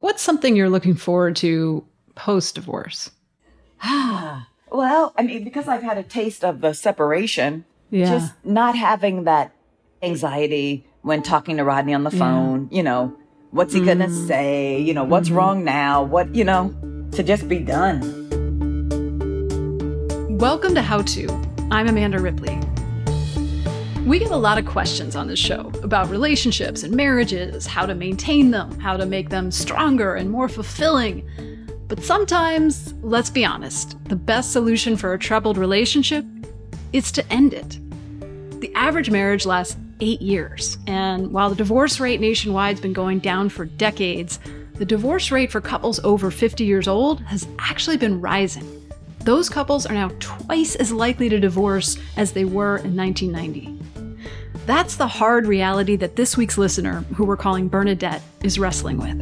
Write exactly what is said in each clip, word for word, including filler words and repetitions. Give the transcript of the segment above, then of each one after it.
What's something you're looking forward to post-divorce? Ah, well, I mean, because I've had a taste of the separation, yeah. just not having that anxiety when talking to Rodney on the phone, yeah. you know, what's he mm. going to say? You know, what's mm-hmm. wrong now? What, you know, to just be done. Welcome to How To. I'm Amanda Ripley. We get a lot of questions on this show about relationships and marriages, how to maintain them, how to make them stronger and more fulfilling. But sometimes, let's be honest, the best solution for a troubled relationship is to end it. The average marriage lasts eight years, and while the divorce rate nationwide has been going down for decades, the divorce rate for couples over fifty years old has actually been rising. Those couples are now twice as likely to divorce as they were in nineteen ninety. That's the hard reality that this week's listener, who we're calling Bernadette, is wrestling with.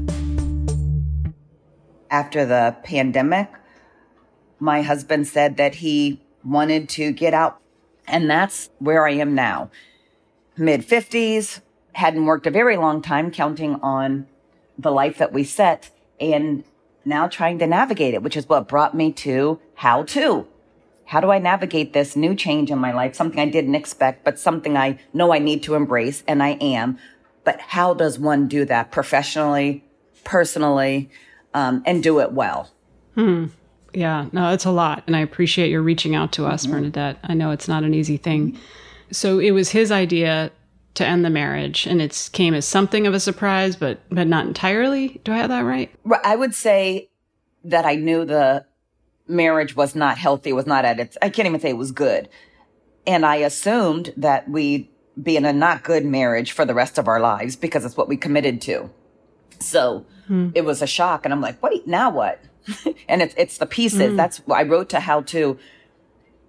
After the pandemic, my husband said that he wanted to get out, and that's where I am now. mid fifties, hadn't worked a very long time, counting on the life that we set, and now trying to navigate it, which is what brought me to How To. How do I navigate this new change in my life? Something I didn't expect, but something I know I need to embrace, and I am. But how does one do that professionally, personally, um, and do it well? Hmm. Yeah, no, it's a lot. And I appreciate your reaching out to us, mm-hmm. Bernadette. I know it's not an easy thing. So it was his idea to end the marriage, and it came as something of a surprise, but but not entirely. Do I have that right? I would say that I knew the marriage was not healthy, was not at its, I can't even say it was good. And I assumed that we'd be in a not good marriage for the rest of our lives because it's what we committed to. So mm. it was a shock. And I'm like, wait, now what? And it's, it's the pieces. Mm. That's why I wrote to How To,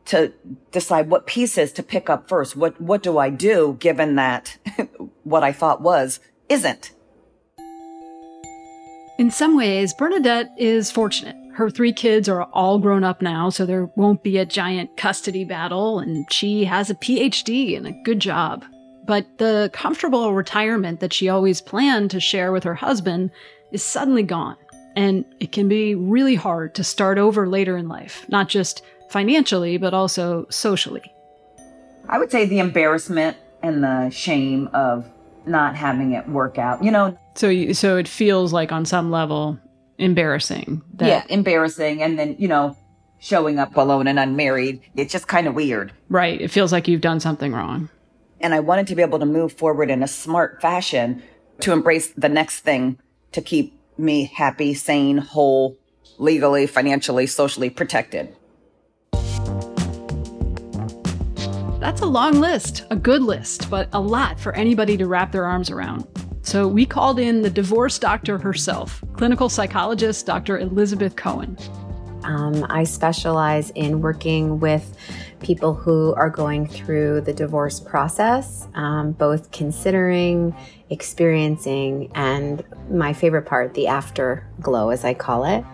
to decide what pieces to pick up first. What, what do I do given that what I thought was, isn't? In some ways, Bernadette is fortunate. Her three kids are all grown up now, so there won't be a giant custody battle, and she has a P H D and a good job. But the comfortable retirement that she always planned to share with her husband is suddenly gone, and it can be really hard to start over later in life, not just financially, but also socially. I would say the embarrassment and the shame of not having it work out, you know. So, you, so it feels like on some level embarrassing. That. Yeah, embarrassing. And then, you know, showing up alone and unmarried, it's just kind of weird. Right. It feels like you've done something wrong. And I wanted to be able to move forward in a smart fashion to embrace the next thing to keep me happy, sane, whole, legally, financially, socially protected. That's a long list, a good list, but a lot for anybody to wrap their arms around. So we called in the divorce doctor herself, clinical psychologist, Doctor Elizabeth Cohen. Um, I specialize in working with people who are going through the divorce process, um, both considering, experiencing, and my favorite part, the afterglow, as I call it.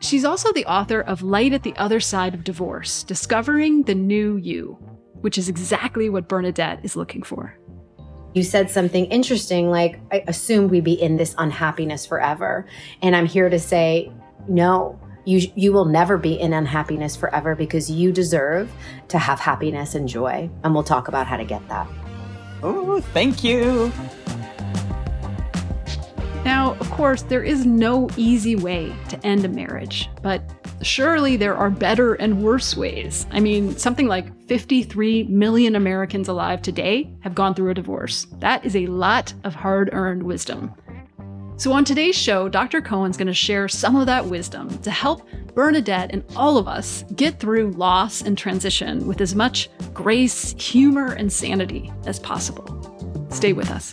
She's also the author of Light at the Other Side of Divorce, Discovering the New You, which is exactly what Bernadette is looking for. You said something interesting, like, I assume we'd be in this unhappiness forever. And I'm here to say, no, you you will never be in unhappiness forever because you deserve to have happiness and joy. And we'll talk about how to get that. Oh, thank you. Now, of course, there is no easy way to end a marriage, but surely there are better and worse ways. I mean, something like fifty-three million Americans alive today have gone through a divorce. That is a lot of hard-earned wisdom. So on today's show, Doctor Cohen's going to share some of that wisdom to help Bernadette and all of us get through loss and transition with as much grace, humor, and sanity as possible. Stay with us.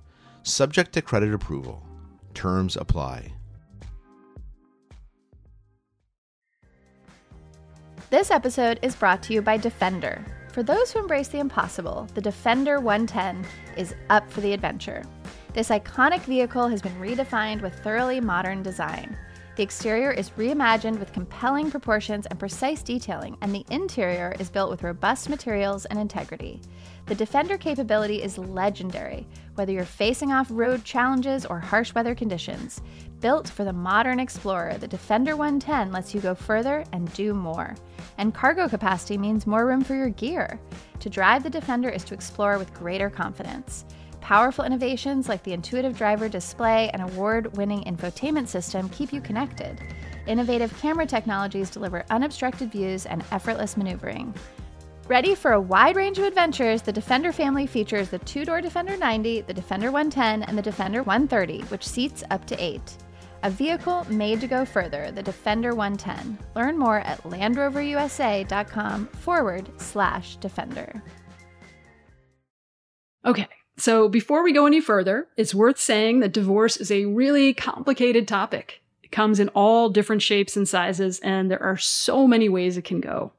Subject to credit approval. Terms apply. This episode is brought to you by Defender. For those who embrace the impossible, the Defender one ten is up for the adventure. This iconic vehicle has been redefined with thoroughly modern design. The exterior is reimagined with compelling proportions and precise detailing, and the interior is built with robust materials and integrity. The Defender capability is legendary, whether you're facing off road challenges or harsh weather conditions. Built for the modern explorer, the Defender one ten lets you go further and do more. And cargo capacity means more room for your gear. To drive the Defender is to explore with greater confidence. Powerful innovations like the intuitive driver display and award-winning infotainment system keep you connected. Innovative camera technologies deliver unobstructed views and effortless maneuvering. Ready for a wide range of adventures, the Defender family features the two-door Defender ninety, the Defender one ten, and the Defender one thirty, which seats up to eight. A vehicle made to go further, the Defender one ten. Learn more at landroverusa.com forward slash Defender. Okay, so before we go any further, it's worth saying that divorce is a really complicated topic. It comes in all different shapes and sizes, and there are so many ways it can go.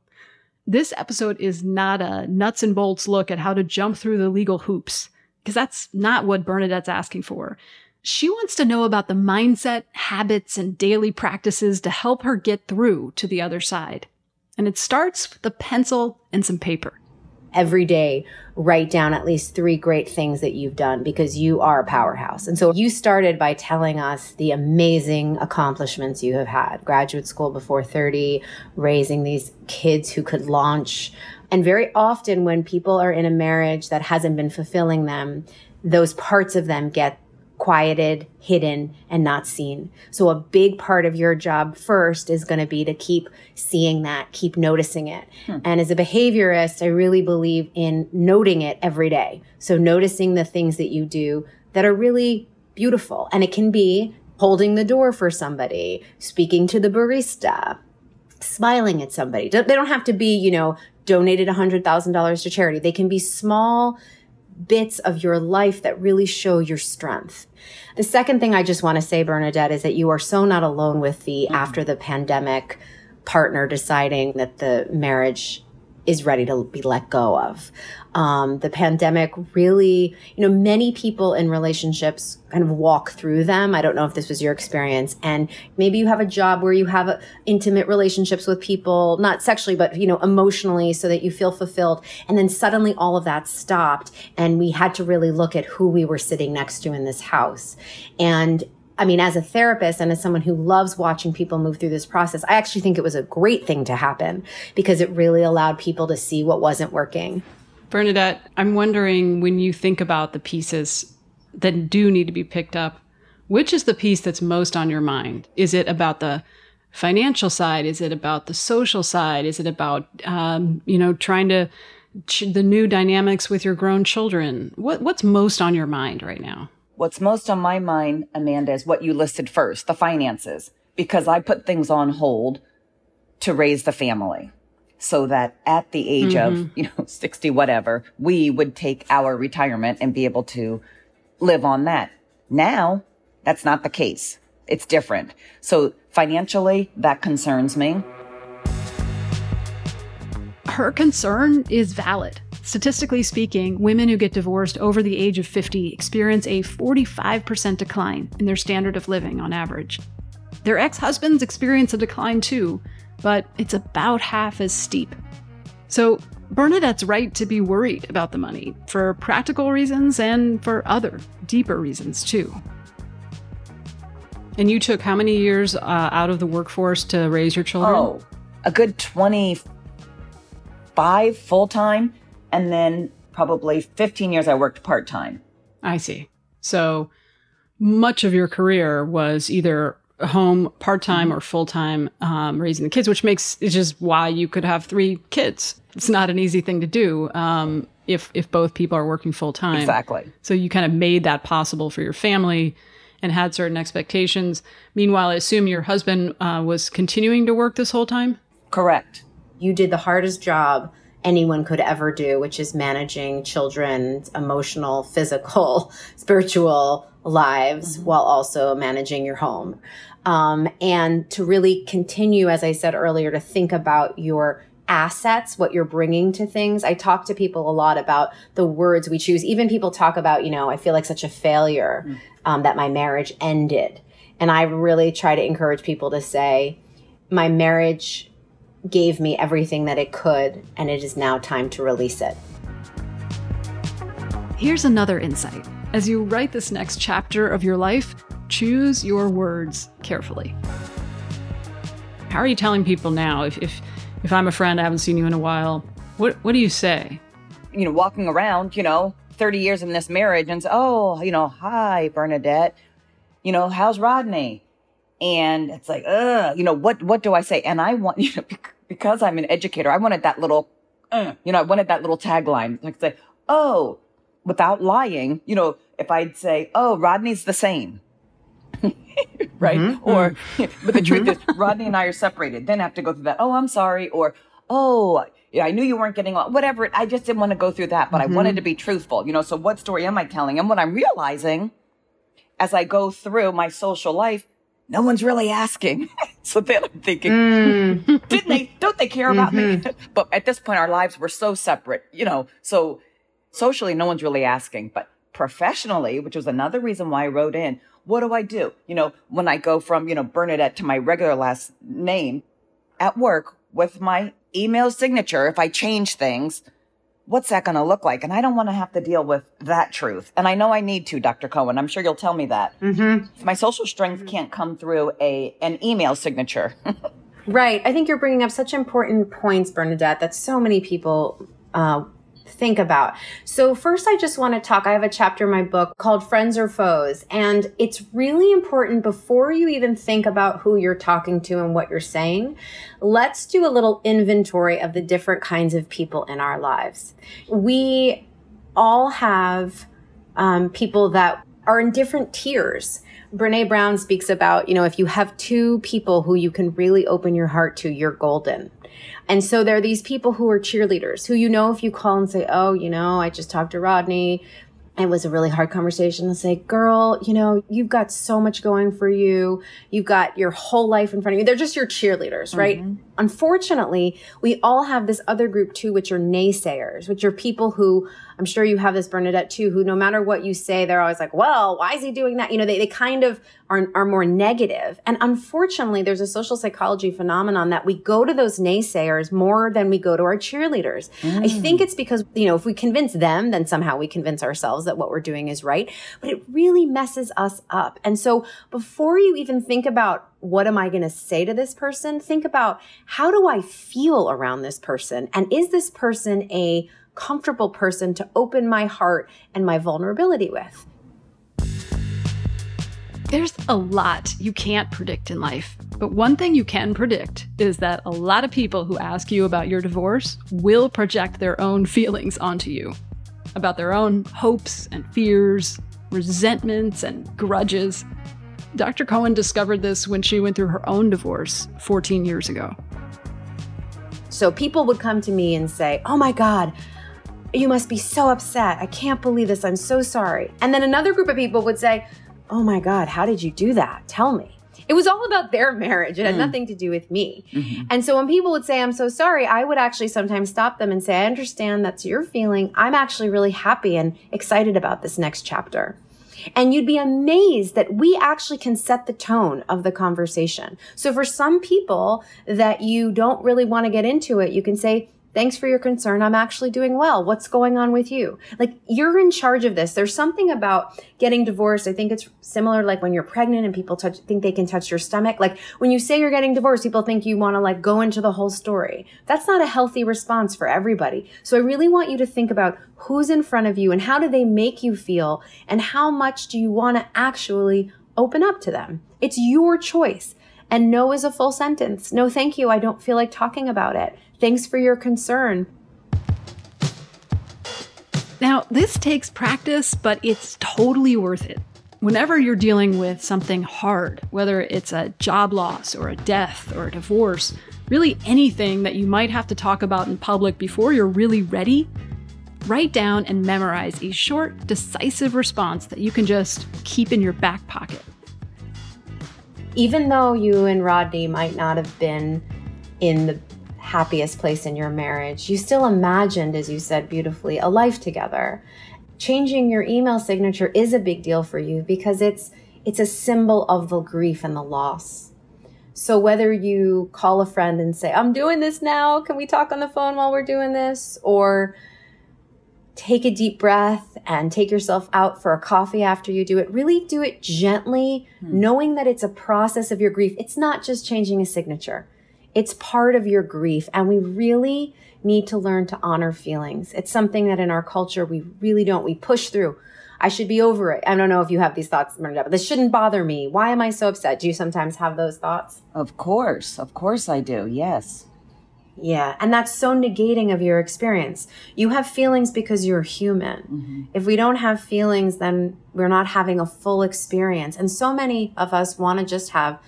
This episode is not a nuts and bolts look at how to jump through the legal hoops, because that's not what Bernadette's asking for. She wants to know about the mindset, habits, and daily practices to help her get through to the other side. And it starts with a pencil and some paper. Every day, write down at least three great things that you've done, because you are a powerhouse. And so you started by telling us the amazing accomplishments you have had. Graduate school before thirty, raising these kids who could launch. And very often when people are in a marriage that hasn't been fulfilling them, those parts of them get quieted, hidden, and not seen. So a big part of your job first is going to be to keep seeing that, keep noticing it. Hmm. And as a behaviorist, I really believe in noting it every day. So noticing the things that you do that are really beautiful. And it can be holding the door for somebody, speaking to the barista, smiling at somebody. They don't have to be, you know, donated one hundred thousand dollars to charity. They can be small bits of your life that really show your strength. The second thing I just want to say, Bernadette, is that you are so not alone with the mm-hmm. after the pandemic partner deciding that the marriage is ready to be let go of. Um, the pandemic really, you know, many people in relationships kind of walk through them. I don't know if this was your experience. And maybe you have a job where you have intimate relationships with people, not sexually, but, you know, emotionally, so that you feel fulfilled. And then suddenly all of that stopped. And we had to really look at who we were sitting next to in this house. And I mean, as a therapist and as someone who loves watching people move through this process, I actually think it was a great thing to happen, because it really allowed people to see what wasn't working. Bernadette, I'm wondering, when you think about the pieces that do need to be picked up, which is the piece that's most on your mind? Is it about the financial side? Is it about the social side? Is it about, um, you know, trying to ch- the new dynamics with your grown children? What What's most on your mind right now? What's most on my mind, Amanda, is what you listed first, the finances, because I put things on hold to raise the family so that at the age mm-hmm. of, you know, sixty, whatever, we would take our retirement and be able to live on that. Now, that's not the case. It's different. So financially, that concerns me. Her concern is valid. Statistically speaking, women who get divorced over the age of fifty experience a forty-five percent decline in their standard of living on average. Their ex-husbands experience a decline too, but it's about half as steep. So Bernadette's right to be worried about the money, for practical reasons and for other, deeper reasons too. And you took how many years uh, out of the workforce to raise your children? Oh, a good twenty-five full-time. And then probably fifteen years I worked part-time. I see. So much of your career was either home, part-time, or full-time um, raising the kids, which makes, it's just why you could have three kids. It's not an easy thing to do um, if if both people are working full-time. Exactly. So you kind of made that possible for your family. and had certain expectations. Meanwhile, I assume your husband uh, was continuing to work this whole time? Correct. You did the hardest job anyone could ever do, which is managing children's emotional, physical, spiritual lives mm-hmm. while also managing your home. Um, and to really continue, as I said earlier, to think about your assets, what you're bringing to things. I talk to people a lot about the words we choose. Even people talk about, you know, I feel like such a failure mm. um, that my marriage ended. And I really try to encourage people to say, my marriage gave me everything that it could, and it is now time to release it. Here's another insight. As you write this next chapter of your life, choose your words carefully. How are you telling people now? If if, if I'm a friend, I haven't seen you in a while, what, what do you say? You know, walking around, you know, thirty years in this marriage and say, oh, you know, hi, Bernadette. You know, how's Rodney? And it's like, ugh, you know, what what do I say? And I want, you know, because I'm an educator, I wanted that little, uh, you know, I wanted that little tagline. Like say, oh, without lying, you know, if I'd say, oh, Rodney's the same. Right? Mm-hmm. Or, but the truth is, Rodney and I are separated. Then I have to go through that. Oh, I'm sorry. Or, oh, yeah, I knew you weren't getting on. Whatever. I just didn't want to go through that, but mm-hmm. I wanted to be truthful. You know, so what story am I telling? And what I'm realizing as I go through my social life, no one's really asking. So then I'm thinking, mm. didn't they, don't they care about mm-hmm. me? But at this point, our lives were so separate, you know, so socially, no one's really asking, but professionally, which was another reason why I wrote in, what do I do? You know, when I go from, you know, Bernadette to my regular last name at work with my email signature, if I change things, what's that going to look like? And I don't want to have to deal with that truth. And I know I need to, Doctor Cohen. I'm sure you'll tell me that. Mm-hmm. My social strength can't come through a an email signature. Right. I think you're bringing up such important points, Bernadette, that so many people uh, think about. So first, I just want to talk. I have a chapter in my book called Friends or Foes. And it's really important before you even think about who you're talking to and what you're saying, let's do a little inventory of the different kinds of people in our lives. We all have um, people that are in different tiers. Brené Brown speaks about, you know, if you have two people who you can really open your heart to, you're golden. And so there are these people who are cheerleaders, who, you know, if you call and say, oh, you know, I just talked to Rodney. It was a really hard conversation. They'll say, girl, you know, you've got so much going for you. You've got your whole life in front of you. They're just your cheerleaders, right? Mm-hmm. Unfortunately, we all have this other group too, which are naysayers, which are people who, I'm sure you have this, Bernadette, too, who no matter what you say, they're always like, well, why is he doing that? You know, they, they kind of are, are more negative. And unfortunately, there's a social psychology phenomenon that we go to those naysayers more than we go to our cheerleaders. Mm. I think it's because, you know, if we convince them, then somehow we convince ourselves that what we're doing is right. But it really messes us up. And so before you even think about what am I going to say to this person, think about how do I feel around this person? And is this person a comfortable person to open my heart and my vulnerability with? There's a lot you can't predict in life, but one thing you can predict is that a lot of people who ask you about your divorce will project their own feelings onto you, about their own hopes and fears, resentments and grudges. Doctor Cohen discovered this when she went through her own divorce fourteen years ago. So people would come to me and say, oh my God, you must be so upset. I can't believe this. I'm so sorry. And then another group of people would say, oh my God, how did you do that? Tell me. It was all about their marriage. It had mm. nothing to do with me. Mm-hmm. And so when people would say, I'm so sorry, I would actually sometimes stop them and say, I understand that's your feeling. I'm actually really happy and excited about this next chapter. And you'd be amazed that we actually can set the tone of the conversation. So for some people that you don't really want to get into it, you can say, thanks for your concern. I'm actually doing well. What's going on with you? Like, you're in charge of this. There's something about getting divorced. I think it's similar, like when you're pregnant and people touch, think they can touch your stomach. Like when you say you're getting divorced, people think you want to like go into the whole story. That's not a healthy response for everybody. So I really want you to think about who's in front of you and how do they make you feel and how much do you want to actually open up to them? It's your choice. And no is a full sentence. No, thank you. I don't feel like talking about it. Thanks for your concern. Now, this takes practice, but it's totally worth it. whenever you're dealing with something hard, whether it's a job loss or a death or a divorce, really anything that you might have to talk about in public before you're really ready, write down and memorize a short, decisive response that you can just keep in your back pocket. Even though you and Rodney might not have been in the happiest place in your marriage, you still imagined, as you said beautifully, a life together. Changing your email signature is a big deal for you because it's it's a symbol of the grief and the loss. So whether you call a friend and say, I'm doing this now, can we talk on the phone while we're doing this? Or take a deep breath and take yourself out for a coffee after you do it. Really do it gently, mm-hmm. knowing that it's a process of your grief. It's not just changing a signature. It's part of your grief, and we really need to learn to honor feelings. It's something that in our culture, we really don't. We push through. I should be over it. I don't know if you have these thoughts, Bernadette, but this shouldn't bother me. Why am I so upset? Do you sometimes have those thoughts? Of course. Of course I do. Yes. Yeah. And that's so negating of your experience. You have feelings because you're human. Mm-hmm. If we don't have feelings, then we're not having a full experience. And so many of us want to just have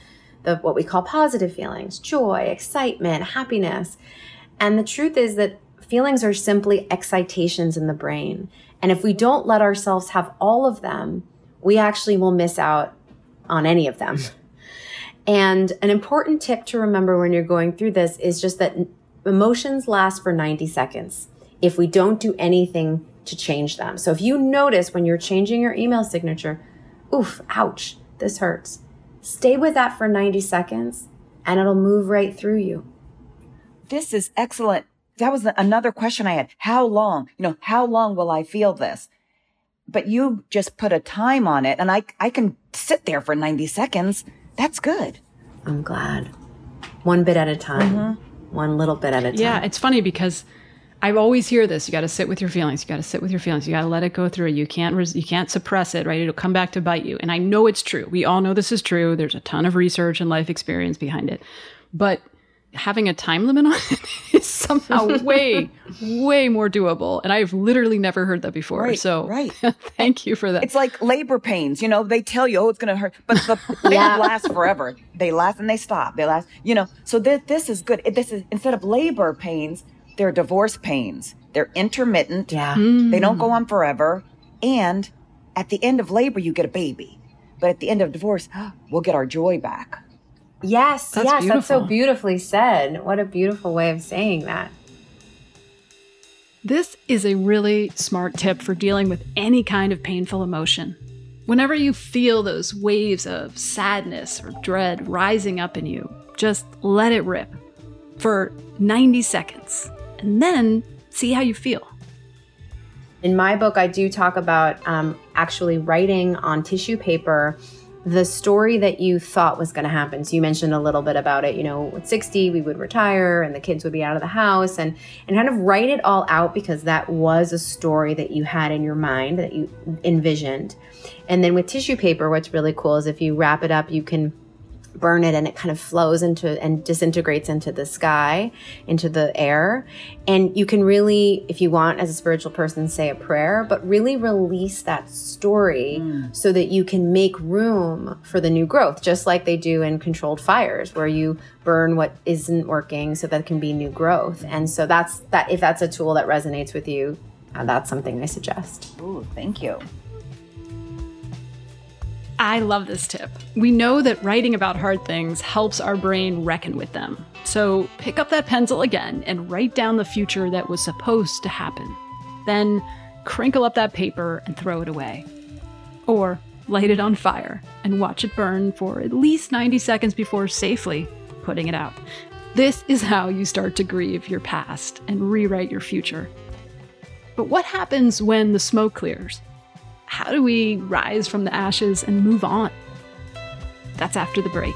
the what we call positive feelings, joy, excitement, happiness. And the truth is that feelings are simply excitations in the brain. And if we don't let ourselves have all of them, we actually will miss out on any of them. And an important tip to remember when you're going through this is just that emotions last for ninety seconds if we don't do anything to change them. So if you notice when you're changing your email signature, oof, ouch, this hurts. Stay with that for ninety seconds and it'll move right through you. This is excellent. That was another question I had. How long, you know, how long will I feel this? But you just put a time on it and I, I can sit there for ninety seconds. That's good. I'm glad. One bit at a time. Mm-hmm. One little bit at a time. Yeah, it's funny because I always hear this. You got to sit with your feelings. You got to sit with your feelings. You got to let it go through. You can't res- you can't suppress it, right? It'll come back to bite you. And I know it's true. We all know this is true. There's a ton of research and life experience behind it. But having a time limit on it is somehow way, way more doable. And I've literally never heard that before. Right, so right. Thank you for that. It's like labor pains. You know, they tell you, oh, it's going to hurt. But the, they yeah. last forever. They last and they stop. They last, you know. So this, this is good. This is instead of labor pains, they're divorce pains. They're intermittent. Yeah. Mm. They don't go on forever. And at the end of labor, you get a baby. But at the end of divorce, we'll get our joy back. Yes, that's yes, beautiful. That's so beautifully said. What a beautiful way of saying that. This is a really smart tip for dealing with any kind of painful emotion. Whenever you feel those waves of sadness or dread rising up in you, just let it rip for ninety seconds and then see how you feel. In my book, I do talk about um, actually writing on tissue paper the story that you thought was going to happen. So you mentioned a little bit about it. You know, at sixty, we would retire and the kids would be out of the house and, and kind of write it all out because that was a story that you had in your mind that you envisioned. And then with tissue paper, what's really cool is if you wrap it up, you can burn it and it kind of flows into and disintegrates into the sky, into the air. And you can really, if you want, as a spiritual person, say a prayer, but really release that story mm. so that you can make room for the new growth, just like they do in controlled fires where you burn what isn't working so that can be new growth. And so that's that. If that's a tool that resonates with you, uh, that's something I suggest. Ooh, thank you. I love this tip. We know that writing about hard things helps our brain reckon with them. So pick up that pencil again and write down the future that was supposed to happen. Then crinkle up that paper and throw it away. Or light it on fire and watch it burn for at least ninety seconds before safely putting it out. This is how you start to grieve your past and rewrite your future. But what happens when the smoke clears? How do we rise from the ashes and move on? That's after the break.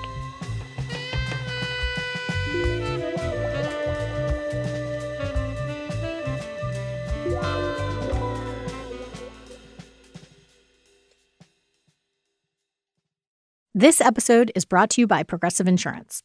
This episode is brought to you by Progressive Insurance.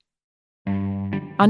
On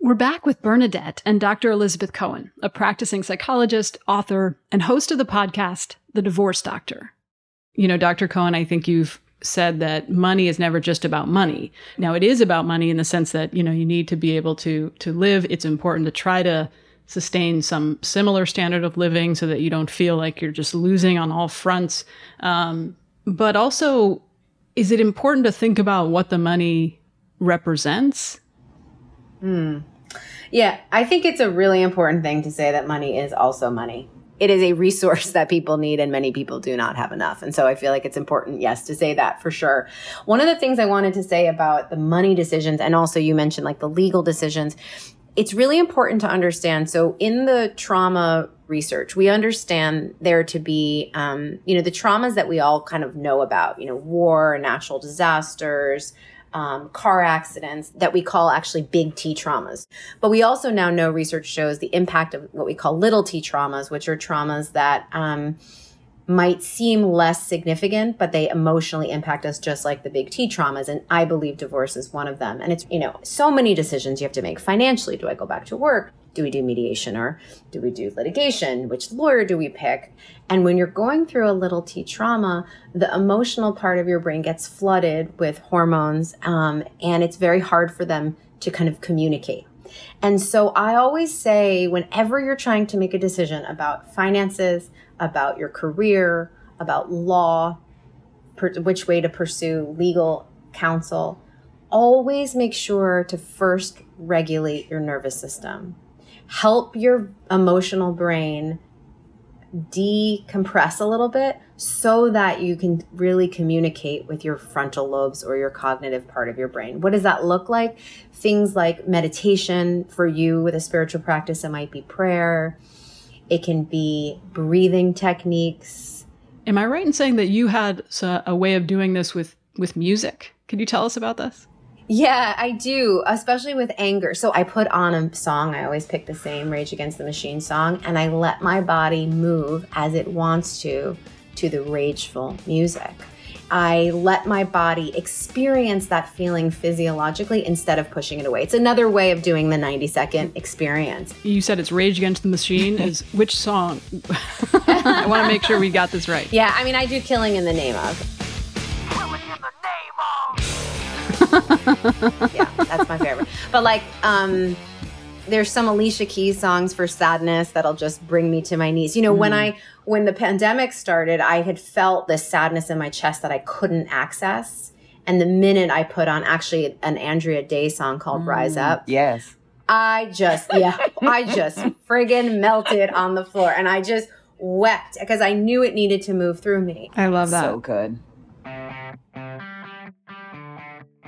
We're back with Bernadette and Doctor Elizabeth Cohen, a practicing psychologist, author, and host of the podcast, The Divorce Doctor. You know, Doctor Cohen, I think you've said that money is never just about money. Now, it is about money in the sense that, you know, you need to be able to to live. It's important to try to sustain some similar standard of living so that you don't feel like you're just losing on all fronts. Um, but also, is it important to think about what the money represents? Hmm. Yeah, I think it's a really important thing to say that money is also money. It is a resource that people need and many people do not have enough. And so I feel like it's important, yes, to say that for sure. One of the things I wanted to say about the money decisions, and also you mentioned like the legal decisions, it's really important to understand. So in the trauma research, we understand there to be, um, you know, the traumas that we all kind of know about, you know, war, natural disasters, Um, car accidents that we call actually big T traumas. But we also now know research shows the impact of what we call little T traumas, which are traumas that um, might seem less significant, but they emotionally impact us just like the big T traumas. And I believe divorce is one of them. And it's, you know, so many decisions you have to make financially. Do I go back to work? Do we do mediation or do we do litigation? Which lawyer do we pick? And when you're going through a little T trauma, the emotional part of your brain gets flooded with hormones, um, and it's very hard for them to kind of communicate. And so I always say, whenever you're trying to make a decision about finances, about your career, about law, per- which way to pursue legal counsel, always make sure to first regulate your nervous system. Help your emotional brain decompress a little bit so that you can really communicate with your frontal lobes or your cognitive part of your brain. What does that look like? Things like meditation for you with a spiritual practice. It might be prayer. It can be breathing techniques. Am I right in saying that you had a way of doing this with, with music? Could you tell us about this? Yeah, I do, especially with anger. So I put on a song. I always pick the same Rage Against the Machine song, and I let my body move as it wants to, to the rageful music. I let my body experience that feeling physiologically instead of pushing it away. It's another way of doing the ninety-second experience. You said it's Rage Against the Machine. Is which song? I want to make sure we got this right. Yeah, I mean, I do Killing in the Name of. Yeah, that's my favorite. But like, um, there's some Alicia Keys songs for sadness that'll just bring me to my knees. You know, mm. when I when the pandemic started, I had felt this sadness in my chest that I couldn't access. And the minute I put on actually an Andrea Day song called mm. Rise Up. Yes. I just, yeah, I just friggin' melted on the floor. And I just wept because I knew it needed to move through me. I love that. So good.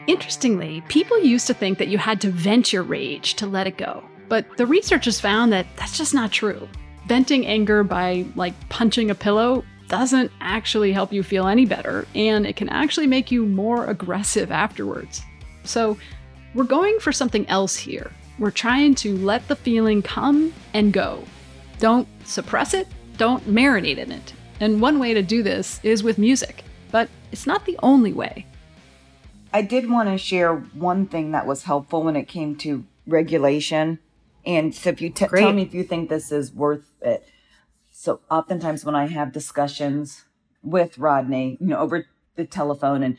Interestingly, people used to think that you had to vent your rage to let it go. But the researchers found that that's just not true. Venting anger by, like, punching a pillow doesn't actually help you feel any better, and it can actually make you more aggressive afterwards. So we're going for something else here. We're trying to let the feeling come and go. Don't suppress it, don't marinate in it. And one way to do this is with music, but it's not the only way. I did want to share one thing that was helpful when it came to regulation And so if you t- tell me if you think this is worth it. So oftentimes when I have discussions with Rodney, you know, over the telephone, and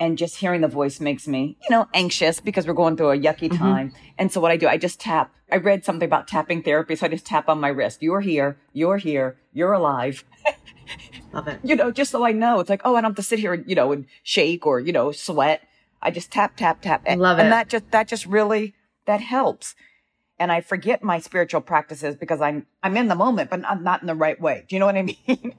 and just hearing the voice makes me, you know, anxious because we're going through a yucky time. Mm-hmm. And so what I do, I just tap. I read something about tapping therapy. So I just tap on my wrist. You're here. You're here. You're alive. Love it. You know, just so I know. It's like, oh, I don't have to sit here and, you know, and shake or, you know, sweat. I just tap, tap, tap. And, Love it. And that just, that just really, that helps. And I forget my spiritual practices because I'm, I'm in the moment, but I'm not in the right way. Do you know what I mean?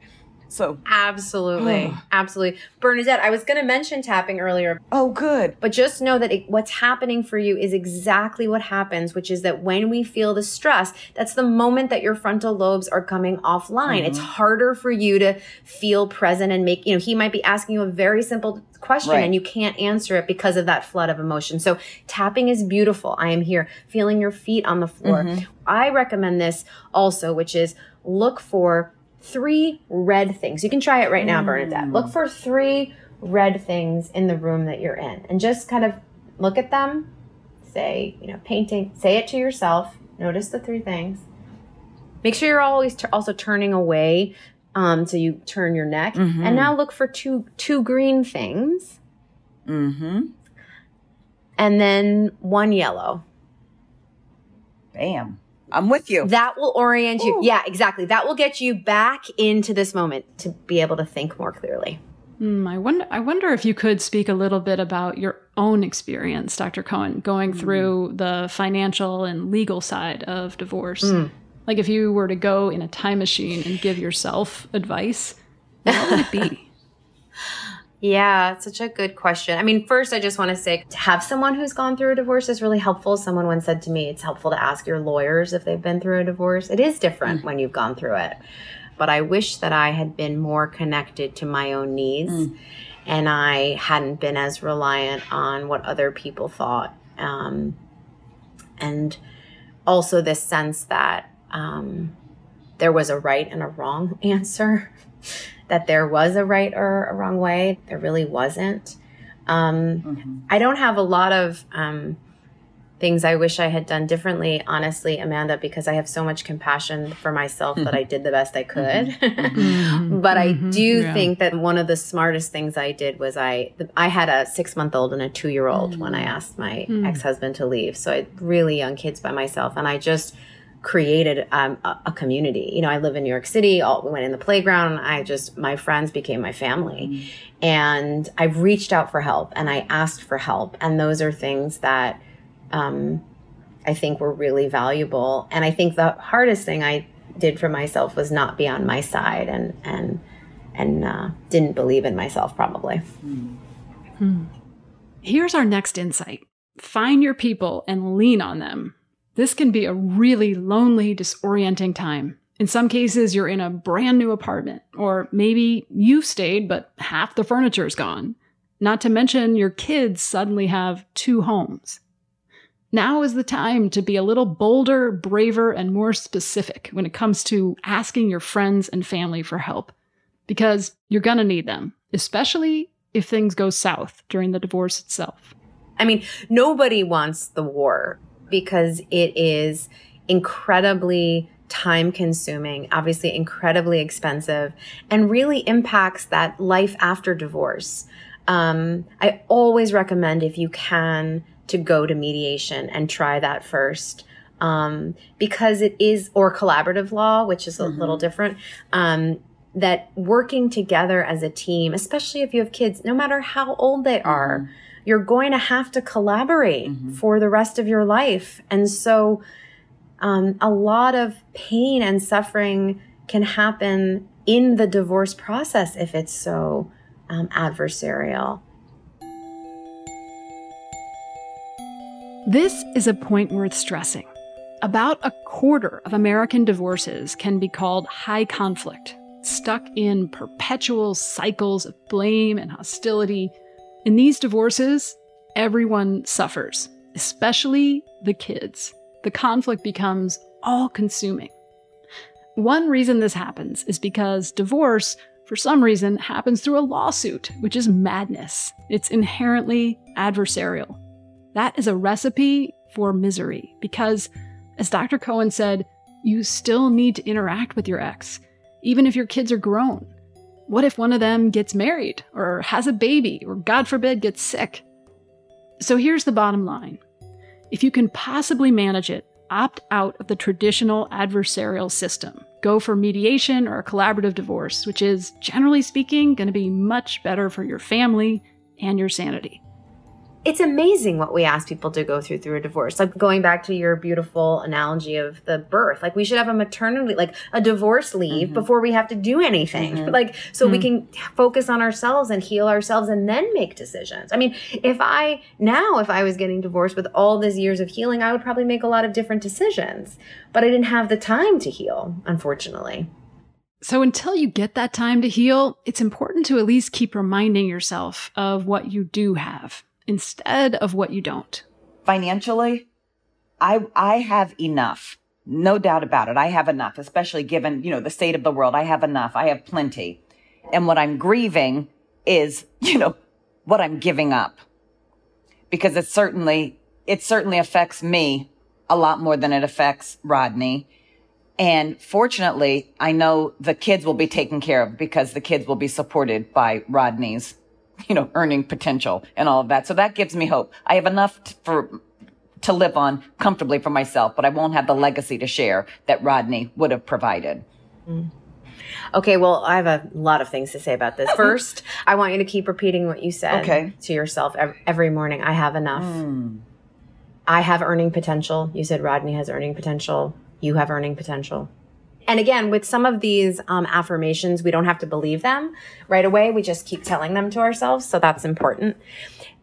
So absolutely. Ugh. Absolutely. Bernadette, I was going to mention tapping earlier. Oh, good. But just know that it, what's happening for you is exactly what happens, which is that when we feel the stress, that's the moment that your frontal lobes are coming offline. Mm-hmm. It's harder for you to feel present and make, you know, he might be asking you a very simple question, right, and you can't answer it because of that flood of emotion. So tapping is beautiful. I am here. Feeling your feet on the floor. Mm-hmm. I recommend this also, which is look for three red things. You can try it right now, Bernadette. Look for three red things in the room that you're in and just kind of look at them, say, you know, painting, say it to yourself, notice the three things. Make sure you're always t- also turning away, um, so you turn your neck. Mm-hmm. And now look for two two green things. Mm-hmm. And then one yellow. Bam. I'm with you. That will orient you. Ooh. Yeah, exactly. That will get you back into this moment to be able to think more clearly. Mm, I wonder I wonder if you could speak a little bit about your own experience, Doctor Cohen, going mm-hmm. through the financial and legal side of divorce. Mm. Like if you were to go in a time machine and give yourself advice, what would it be? Yeah, it's such a good question. I mean, first, I just want to say to have someone who's gone through a divorce is really helpful. Someone once said to me, it's helpful to ask your lawyers if they've been through a divorce. It is different mm. when you've gone through it. But I wish that I had been more connected to my own needs mm. and I hadn't been as reliant on what other people thought. Um, and also this sense that um, there was a right and a wrong answer. That there was a right or a wrong way. There really wasn't. Um, mm-hmm. I don't have a lot of um, things I wish I had done differently, honestly, Amanda, because I have so much compassion for myself mm-hmm. that I did the best I could. Mm-hmm. But mm-hmm. I do yeah. think that one of the smartest things I did was I I had a six-month-old and a two-year-old mm-hmm. when I asked my mm-hmm. ex-husband to leave. So I had really young kids by myself, and I just created um, a, a community. You know, I live in New York City. All, we went in the playground. I just, my friends became my family. Mm. And I reached out for help and I asked for help. And those are things that um, I think were really valuable. And I think the hardest thing I did for myself was not be on my side and and and uh, didn't believe in myself probably. Mm. Hmm. Here's our next insight. Find your people and lean on them. This can be a really lonely, disorienting time. In some cases, you're in a brand new apartment, or maybe you've stayed, but half the furniture is gone. Not to mention your kids suddenly have two homes. Now is the time to be a little bolder, braver, and more specific when it comes to asking your friends and family for help, because you're going to need them, especially if things go south during the divorce itself. I mean, nobody wants the war, because it is incredibly time-consuming, obviously incredibly expensive, and really impacts that life after divorce. Um, I always recommend, if you can, to go to mediation and try that first, um, because it is, or collaborative law, which is a mm-hmm. little different, um, that working together as a team, especially if you have kids, no matter how old they are, mm-hmm. you're going to have to collaborate mm-hmm. for the rest of your life. And so um, a lot of pain and suffering can happen in the divorce process if it's so um, adversarial. This is a point worth stressing. About a quarter of American divorces can be called high conflict, stuck in perpetual cycles of blame and hostility. In these divorces, everyone suffers, especially the kids. The conflict becomes all-consuming. One reason this happens is because divorce, for some reason, happens through a lawsuit, which is madness. It's inherently adversarial. That is a recipe for misery, because As Doctor Cohen said, you still need to interact with your ex, even if your kids are grown. What if one of them gets married or has a baby or, God forbid, gets sick? So here's the bottom line. If you can possibly manage it, opt out of the traditional adversarial system. Go for mediation or a collaborative divorce, which is, generally speaking, going to be much better for your family and your sanity. It's amazing what we ask people to go through through a divorce. Like, going back to your beautiful analogy of the birth, like, we should have a maternity, like a divorce leave mm-hmm. before we have to do anything. Mm-hmm. Like, so mm-hmm. we can focus on ourselves and heal ourselves and then make decisions. I mean, if I, now if I was getting divorced with all these years of healing, I would probably make a lot of different decisions, but I didn't have the time to heal, unfortunately. So until you get that time to heal, it's important to at least keep reminding yourself of what you do have, instead of what you don't. Financially, I I have enough. No doubt about it. I have enough, especially given, you know, the state of the world. I have enough. I have plenty. And what I'm grieving is, you know, what I'm giving up. Because it certainly, it certainly affects me a lot more than it affects Rodney. And fortunately, I know the kids will be taken care of because the kids will be supported by Rodney's, you know, earning potential and all of that. So that gives me hope. I have enough t- for to live on comfortably for myself, but I won't have the legacy to share that Rodney would have provided. Mm. Okay, well, I have a lot of things to say about this. First, I want you to keep repeating what you said okay. to yourself every, every morning. I have enough. Mm. I have earning potential. You said Rodney has earning potential. You have earning potential. And again, with some of these um, affirmations, we don't have to believe them right away. We just keep telling them to ourselves. So that's important.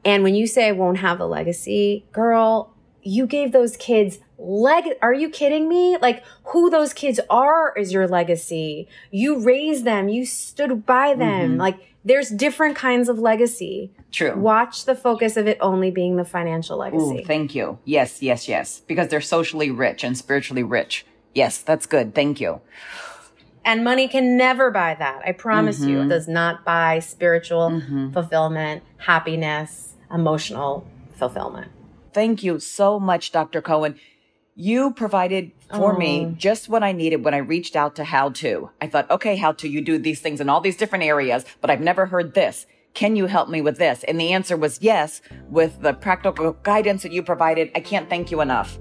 And when you say I won't have a legacy, girl, you gave those kids leg. Are you kidding me? Like, who those kids are is your legacy. You raised them. You stood by them. Mm-hmm. Like, there's different kinds of legacy. True. Watch the focus of it only being the financial legacy. Ooh, thank you. Yes, yes, yes. Because they're socially rich and spiritually rich. Yes, that's good. Thank you. And money can never buy that. I promise mm-hmm. you. It does not buy spiritual mm-hmm. fulfillment, happiness, emotional fulfillment. Thank you so much, Doctor Cohen. You provided for oh. me just what I needed when I reached out to How To. I thought, okay, How To, you do these things in all these different areas, but I've never heard this. Can you help me with this? And the answer was yes. With the practical guidance that you provided, I can't thank you enough.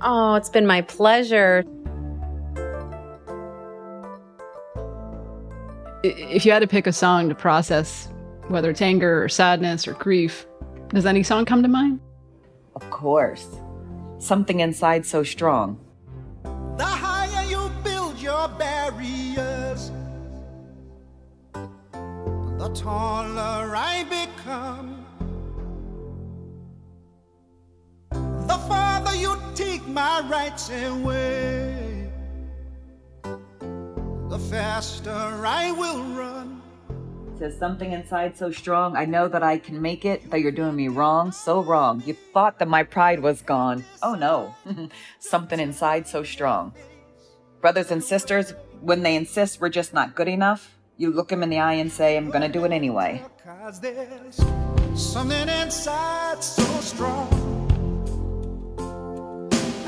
Oh, it's been my pleasure. If you had to pick a song to process, whether it's anger or sadness or grief, does any song come to mind? Of course. Something Inside So Strong. The higher you build your barriers, the taller I become. The farther you take my rights away, the faster I will run. It says, something inside so strong, I know that I can make it, though you're doing me wrong, so wrong. You thought that my pride was gone. Oh no, something inside so strong. Brothers and sisters, when they insist we're just not good enough, you look them in the eye and say, I'm gonna do it anyway. 'Cause there's something inside so strong.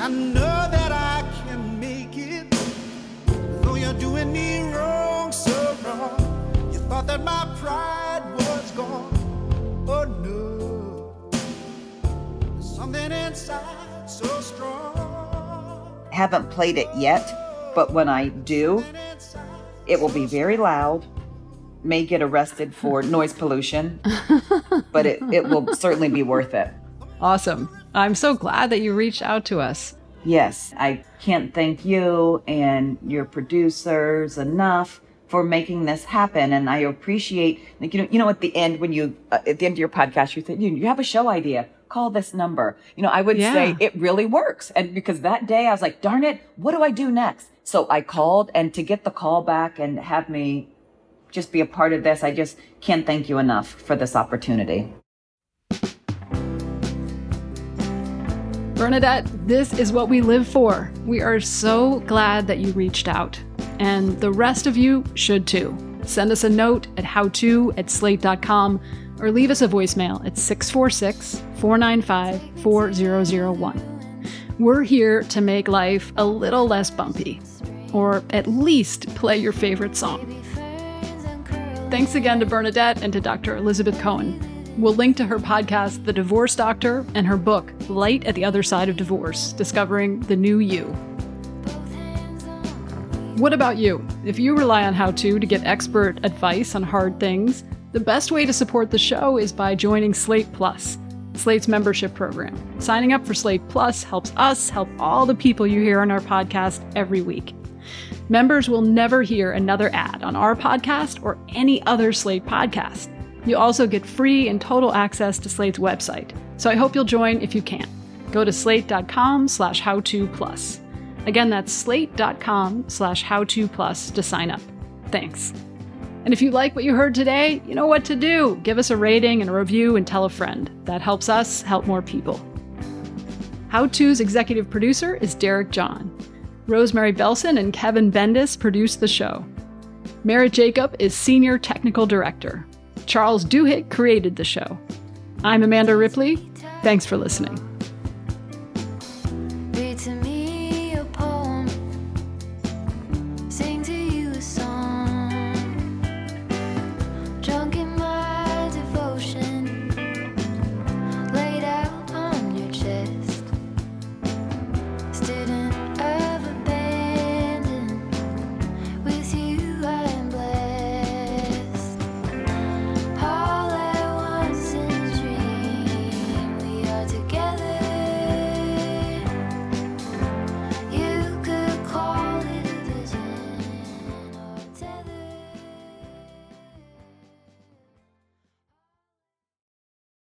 I know that I can make it. You're doing me wrong, so wrong. You thought that my pride was gone. Oh no, something inside so strong. Haven't played it yet, but when I do, it will be very loud. May get arrested for noise pollution, but it, it will certainly be worth it. Awesome. I'm so glad that you reached out to us. Yes, I can't thank you and your producers enough for making this happen. And I appreciate, like, you know, you know, at the end, when you, uh, at the end of your podcast, you think, you, you have a show idea, call this number. You know, I would yeah. say it really works. And because that day I was like, darn it, what do I do next? So I called, and to get the call back and have me just be a part of this, I just can't thank you enough for this opportunity. Bernadette, this is what we live for. We are so glad that you reached out. And the rest of you should too. Send us a note at howto at slate dot com or leave us a voicemail at six four six, four nine five, four zero zero one. We're here to make life a little less bumpy, or at least play your favorite song. Thanks again to Bernadette and to Doctor Elizabeth Cohen. We'll link to her podcast, The Divorce Doctor, and her book, Light at the Other Side of Divorce, Discovering the New You. What about you? If you rely on how-to to get expert advice on hard things, the best way to support the show is by joining Slate Plus, Slate's membership program. Signing up for Slate Plus helps us help all the people you hear on our podcast every week. Members will never hear another ad on our podcast or any other Slate podcast. You also get free and total access to Slate's website. So I hope you'll join if you can. Go to slate.com slash how to plus. Again, that's slate.com slash how to plus to sign up. Thanks. And if you like what you heard today, you know what to do. Give us a rating and a review and tell a friend. That helps us help more people. How To's executive producer is Derek John. Rosemary Belson and Kevin Bendis produce the show. Merritt Jacob is senior technical director. Charles Duhigg created the show. I'm Amanda Ripley. Thanks for listening. Read to me a poem. Sing to you a song. Drunk in my devotion. Laid out on your chest. Stood